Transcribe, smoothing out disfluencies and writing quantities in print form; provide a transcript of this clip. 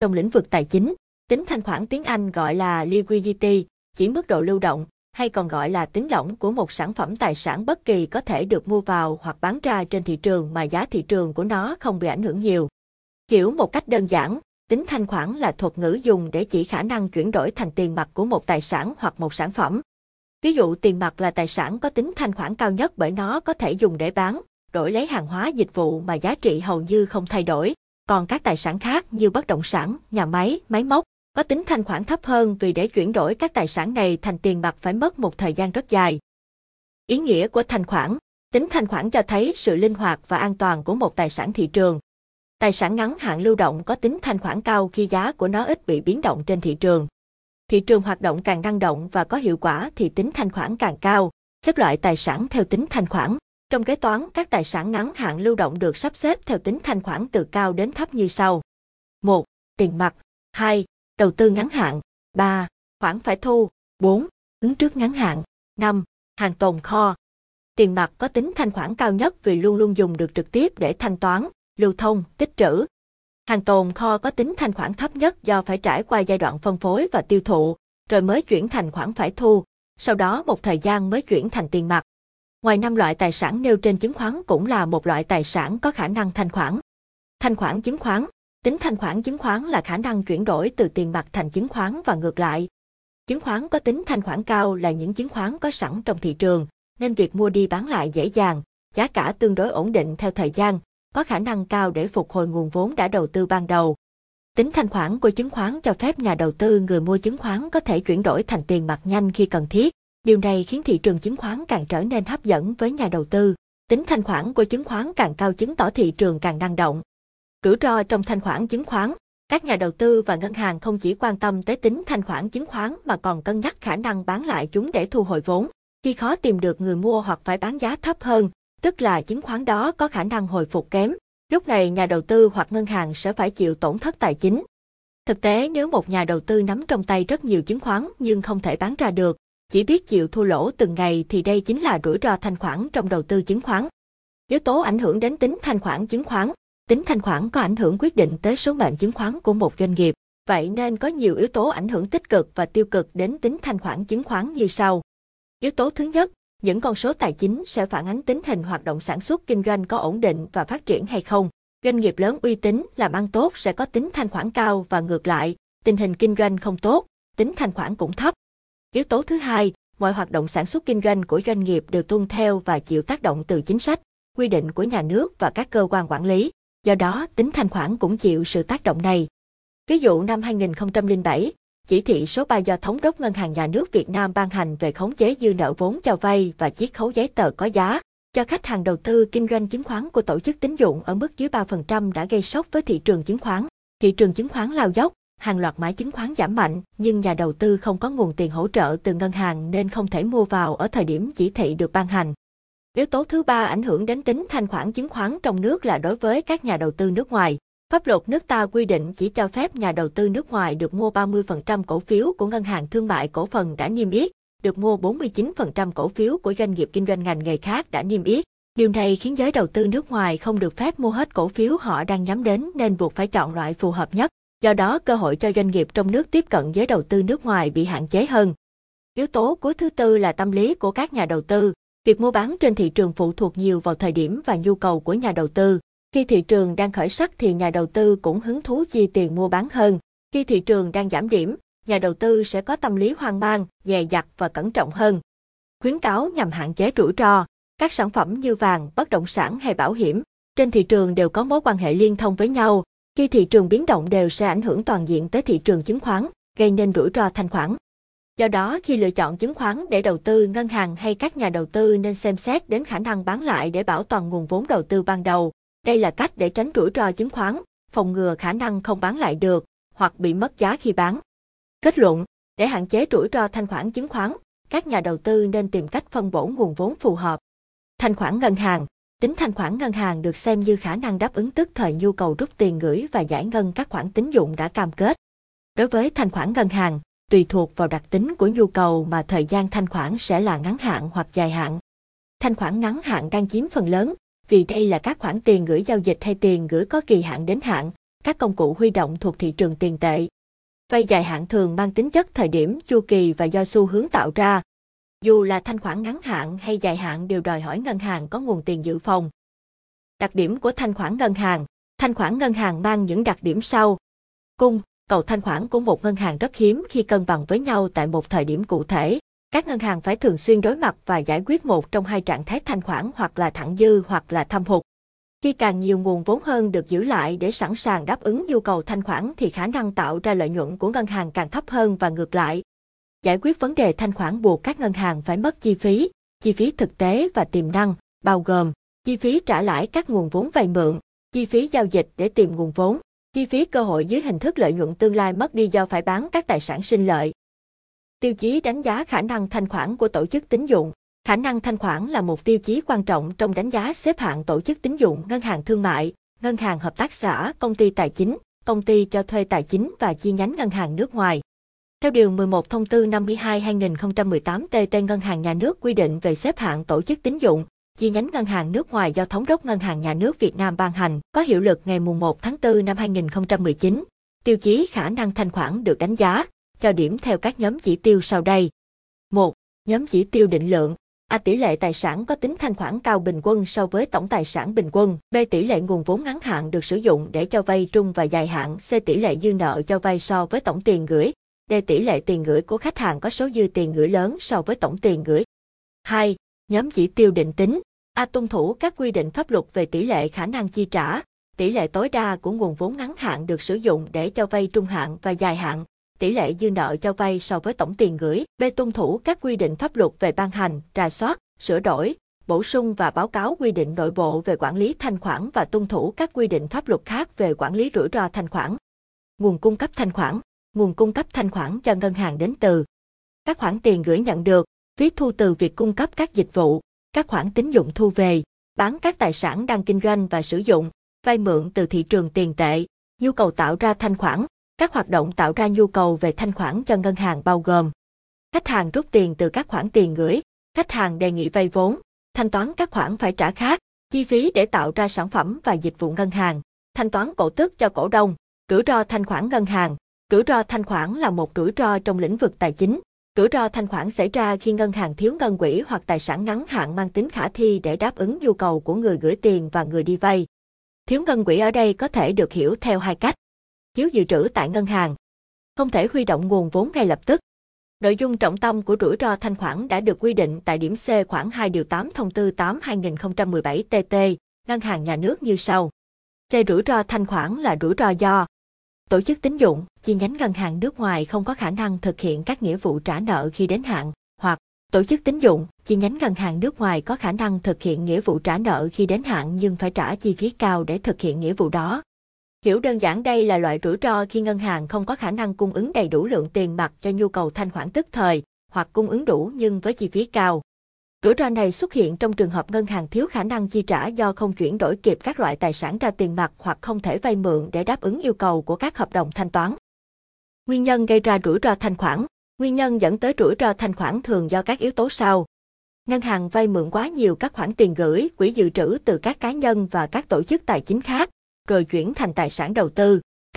Trong lĩnh vực tài chính, tính thanh khoản tiếng Anh gọi là liquidity, chỉ mức độ lưu động, hay còn gọi là tính lỏng của một sản phẩm tài sản bất kỳ có thể được mua vào hoặc bán ra trên thị trường mà giá thị trường của nó không bị ảnh hưởng nhiều. Hiểu một cách đơn giản, tính thanh khoản là thuật ngữ dùng để chỉ khả năng chuyển đổi thành tiền mặt của một tài sản hoặc một sản phẩm. Ví dụ tiền mặt là tài sản có tính thanh khoản cao nhất bởi nó có thể dùng để bán, đổi lấy hàng hóa dịch vụ mà giá trị hầu như không thay đổi. Còn các tài sản khác như bất động sản, nhà máy, máy móc có tính thanh khoản thấp hơn vì để chuyển đổi các tài sản này thành tiền mặt phải mất một thời gian rất dài. Ý nghĩa của thanh khoản. Tính thanh khoản cho thấy sự linh hoạt và an toàn của một tài sản thị trường. Tài sản ngắn hạn lưu động có tính thanh khoản cao khi giá của nó ít bị biến động trên thị trường. Thị trường hoạt động càng năng động và có hiệu quả thì tính thanh khoản càng cao. Xếp loại tài sản theo tính thanh khoản. Trong kế toán, các tài sản ngắn hạn lưu động được sắp xếp theo tính thanh khoản từ cao đến thấp như sau. 1. Tiền mặt. 2. Đầu tư ngắn hạn. 3. Khoản phải thu. 4. Ứng trước ngắn hạn. 5. Hàng tồn kho. Tiền mặt có tính thanh khoản cao nhất vì luôn luôn dùng được trực tiếp để thanh toán, lưu thông, tích trữ. Hàng tồn kho có tính thanh khoản thấp nhất do phải trải qua giai đoạn phân phối và tiêu thụ, rồi mới chuyển thành khoản phải thu, sau đó một thời gian mới chuyển thành tiền mặt. Ngoài 5 loại tài sản nêu trên, chứng khoán cũng là một loại tài sản có khả năng thanh khoản. Thanh khoản chứng khoán. Tính thanh khoản chứng khoán là khả năng chuyển đổi từ tiền mặt thành chứng khoán và ngược lại. Chứng khoán có tính thanh khoản cao là những chứng khoán có sẵn trong thị trường, nên việc mua đi bán lại dễ dàng, giá cả tương đối ổn định theo thời gian, có khả năng cao để phục hồi nguồn vốn đã đầu tư ban đầu. Tính thanh khoản của chứng khoán cho phép nhà đầu tư, người mua chứng khoán có thể chuyển đổi thành tiền mặt nhanh khi cần thiết. Điều này khiến thị trường chứng khoán càng trở nên hấp dẫn với nhà đầu tư. Tính thanh khoản của chứng khoán càng cao chứng tỏ thị trường càng năng động. Rủi ro trong thanh khoản chứng khoán. Các nhà đầu tư và ngân hàng không chỉ quan tâm tới tính thanh khoản chứng khoán mà còn cân nhắc khả năng bán lại chúng để thu hồi vốn. Khi khó tìm được người mua hoặc phải bán giá thấp hơn, tức là chứng khoán đó có khả năng hồi phục kém, lúc này nhà đầu tư hoặc ngân hàng sẽ phải chịu tổn thất tài chính. Thực tế, nếu một nhà đầu tư nắm trong tay rất nhiều chứng khoán nhưng không thể bán ra được, chỉ biết chịu thua lỗ từng ngày thì đây chính là rủi ro thanh khoản trong đầu tư chứng khoán. Yếu tố ảnh hưởng đến tính thanh khoản chứng khoán. Tính thanh khoản có ảnh hưởng quyết định tới số mệnh chứng khoán của một doanh nghiệp. Vậy nên có nhiều yếu tố ảnh hưởng tích cực và tiêu cực đến tính thanh khoản chứng khoán như sau. Yếu tố thứ nhất, những con số tài chính sẽ phản ánh tình hình hoạt động sản xuất kinh doanh có ổn định và phát triển hay không. Doanh nghiệp lớn uy tín làm ăn tốt sẽ có tính thanh khoản cao và ngược lại, tình hình kinh doanh không tốt, tính thanh khoản cũng thấp. Yếu tố thứ hai, mọi hoạt động sản xuất kinh doanh của doanh nghiệp đều tuân theo và chịu tác động từ chính sách, quy định của nhà nước và các cơ quan quản lý. Do đó, tính thanh khoản cũng chịu sự tác động này. Ví dụ năm 2007, chỉ thị số 3 do Thống đốc Ngân hàng Nhà nước Việt Nam ban hành về khống chế dư nợ vốn cho vay và chiết khấu giấy tờ có giá, cho khách hàng đầu tư kinh doanh chứng khoán của tổ chức tín dụng ở mức dưới 3% đã gây sốc với thị trường chứng khoán. Thị trường chứng khoán lao dốc, hàng loạt mã chứng khoán giảm mạnh, nhưng nhà đầu tư không có nguồn tiền hỗ trợ từ ngân hàng nên không thể mua vào ở thời điểm chỉ thị được ban hành. Yếu tố thứ ba ảnh hưởng đến tính thanh khoản chứng khoán trong nước là đối với các nhà đầu tư nước ngoài. Pháp luật nước ta quy định chỉ cho phép nhà đầu tư nước ngoài được mua 30% cổ phiếu của Ngân hàng Thương mại Cổ phần đã niêm yết, được mua 49% cổ phiếu của doanh nghiệp kinh doanh ngành nghề khác đã niêm yết. Điều này khiến giới đầu tư nước ngoài không được phép mua hết cổ phiếu họ đang nhắm đến nên buộc phải chọn loại phù hợp nhất. Do đó, cơ hội cho doanh nghiệp trong nước tiếp cận giới đầu tư nước ngoài bị hạn chế hơn. Yếu tố cuối thứ tư là tâm lý của các nhà đầu tư. Việc mua bán trên thị trường phụ thuộc nhiều vào thời điểm và nhu cầu của nhà đầu tư. Khi thị trường đang khởi sắc thì nhà đầu tư cũng hứng thú chi tiền mua bán hơn. Khi thị trường đang giảm điểm, nhà đầu tư sẽ có tâm lý hoang mang, dè dặt và cẩn trọng hơn. Khuyến cáo nhằm hạn chế rủi ro. Các sản phẩm như vàng, bất động sản hay bảo hiểm trên thị trường đều có mối quan hệ liên thông với nhau. Khi thị trường biến động đều sẽ ảnh hưởng toàn diện tới thị trường chứng khoán, gây nên rủi ro thanh khoản. Do đó, khi lựa chọn chứng khoán để đầu tư, ngân hàng hay các nhà đầu tư nên xem xét đến khả năng bán lại để bảo toàn nguồn vốn đầu tư ban đầu. Đây là cách để tránh rủi ro chứng khoán, phòng ngừa khả năng không bán lại được hoặc bị mất giá khi bán. Kết luận, để hạn chế rủi ro thanh khoản chứng khoán, các nhà đầu tư nên tìm cách phân bổ nguồn vốn phù hợp. Thanh khoản ngân hàng. Tính thanh khoản ngân hàng được xem như khả năng đáp ứng tức thời nhu cầu rút tiền gửi và giải ngân các khoản tín dụng đã cam kết. Đối với thanh khoản ngân hàng, tùy thuộc vào đặc tính của nhu cầu mà thời gian thanh khoản sẽ là ngắn hạn hoặc dài hạn. Thanh khoản ngắn hạn đang chiếm phần lớn, vì đây là các khoản tiền gửi giao dịch hay tiền gửi có kỳ hạn đến hạn, các công cụ huy động thuộc thị trường tiền tệ. Vay dài hạn thường mang tính chất thời điểm, chu kỳ và do xu hướng tạo ra. Dù là thanh khoản ngắn hạn hay dài hạn đều đòi hỏi ngân hàng có nguồn tiền dự phòng. Đặc điểm của thanh khoản ngân hàng. Thanh khoản ngân hàng mang những đặc điểm sau. Cung, cầu thanh khoản của một ngân hàng rất hiếm khi cân bằng với nhau tại một thời điểm cụ thể. Các ngân hàng phải thường xuyên đối mặt và giải quyết một trong hai trạng thái thanh khoản, hoặc là thặng dư hoặc là thâm hụt. Khi càng nhiều nguồn vốn hơn được giữ lại để sẵn sàng đáp ứng nhu cầu thanh khoản thì khả năng tạo ra lợi nhuận của ngân hàng càng thấp hơn và ngược lại. Giải quyết vấn đề thanh khoản buộc các ngân hàng phải mất chi phí thực tế và tiềm năng, bao gồm chi phí trả lãi các nguồn vốn vay mượn, chi phí giao dịch để tìm nguồn vốn, chi phí cơ hội dưới hình thức lợi nhuận tương lai mất đi do phải bán các tài sản sinh lợi. Tiêu chí đánh giá khả năng thanh khoản của tổ chức tín dụng. Khả năng thanh khoản là một tiêu chí quan trọng trong đánh giá xếp hạng tổ chức tín dụng, ngân hàng thương mại, ngân hàng hợp tác xã, công ty tài chính, công ty cho thuê tài chính và chi nhánh ngân hàng nước ngoài. Theo Điều 11 Thông tư 52/2018/TT Ngân hàng Nhà nước quy định về xếp hạng tổ chức tín dụng, chi nhánh ngân hàng nước ngoài do Thống đốc Ngân hàng Nhà nước Việt Nam ban hành, có hiệu lực ngày 1 tháng 4 năm 2019. Tiêu chí khả năng thanh khoản được đánh giá, cho điểm theo các nhóm chỉ tiêu sau đây. 1. Nhóm chỉ tiêu định lượng. A. Tỷ lệ tài sản có tính thanh khoản cao bình quân so với tổng tài sản bình quân. B. Tỷ lệ nguồn vốn ngắn hạn được sử dụng để cho vay trung và dài hạn. C. Tỷ lệ dư nợ cho vay so với tổng tiền gửi. D. Tỷ lệ tiền gửi của khách hàng có số dư tiền gửi lớn so với tổng tiền gửi. 2. Nhóm chỉ tiêu định tính. A. Tuân thủ các quy định pháp luật về tỷ lệ khả năng chi trả, tỷ lệ tối đa của nguồn vốn ngắn hạn được sử dụng để cho vay trung hạn và dài hạn, tỷ lệ dư nợ cho vay so với tổng tiền gửi. B. Tuân thủ các quy định pháp luật về ban hành, rà soát, sửa đổi, bổ sung và báo cáo quy định nội bộ về quản lý thanh khoản và tuân thủ các quy định pháp luật khác về quản lý rủi ro thanh khoản. Nguồn cung cấp thanh khoản. Nguồn cung cấp thanh khoản cho ngân hàng đến từ các khoản tiền gửi nhận được, phí thu từ việc cung cấp các dịch vụ, các khoản tín dụng thu về, bán các tài sản đang kinh doanh và sử dụng, vay mượn từ thị trường tiền tệ. Nhu cầu tạo ra thanh khoản. Các hoạt động tạo ra nhu cầu về thanh khoản cho ngân hàng bao gồm khách hàng rút tiền từ các khoản tiền gửi, khách hàng đề nghị vay vốn, thanh toán các khoản phải trả khác, chi phí để tạo ra sản phẩm và dịch vụ ngân hàng, thanh toán cổ tức cho cổ đông, rủi ro thanh khoản ngân hàng. Rủi ro thanh khoản là một rủi ro trong lĩnh vực tài chính. Rủi ro thanh khoản xảy ra khi ngân hàng thiếu ngân quỹ hoặc tài sản ngắn hạn mang tính khả thi để đáp ứng nhu cầu của người gửi tiền và người đi vay. Thiếu ngân quỹ ở đây có thể được hiểu theo hai cách. Thiếu dự trữ tại ngân hàng, không thể huy động nguồn vốn ngay lập tức. Nội dung trọng tâm của rủi ro thanh khoản đã được quy định tại điểm C khoảng 2 điều 8 Thông tư 8/2017/TT Ngân hàng Nhà nước như sau. C. Rủi ro thanh khoản là rủi ro do tổ chức tín dụng, chi nhánh ngân hàng nước ngoài không có khả năng thực hiện các nghĩa vụ trả nợ khi đến hạn, hoặc tổ chức tín dụng, chi nhánh ngân hàng nước ngoài có khả năng thực hiện nghĩa vụ trả nợ khi đến hạn nhưng phải trả chi phí cao để thực hiện nghĩa vụ đó. Hiểu đơn giản đây là loại rủi ro khi ngân hàng không có khả năng cung ứng đầy đủ lượng tiền mặt cho nhu cầu thanh khoản tức thời, hoặc cung ứng đủ nhưng với chi phí cao. Rủi ro này xuất hiện trong trường hợp ngân hàng thiếu khả năng chi trả do không chuyển đổi kịp các loại tài sản ra tiền mặt hoặc không thể vay mượn để đáp ứng yêu cầu của các hợp đồng thanh toán. Nguyên nhân gây ra rủi ro thanh khoản. Nguyên nhân dẫn tới rủi ro thanh khoản thường do các yếu tố sau. Ngân hàng vay mượn quá nhiều các khoản tiền gửi, quỹ dự trữ từ các cá nhân và các tổ chức tài chính khác, rồi chuyển thành tài sản đầu tư.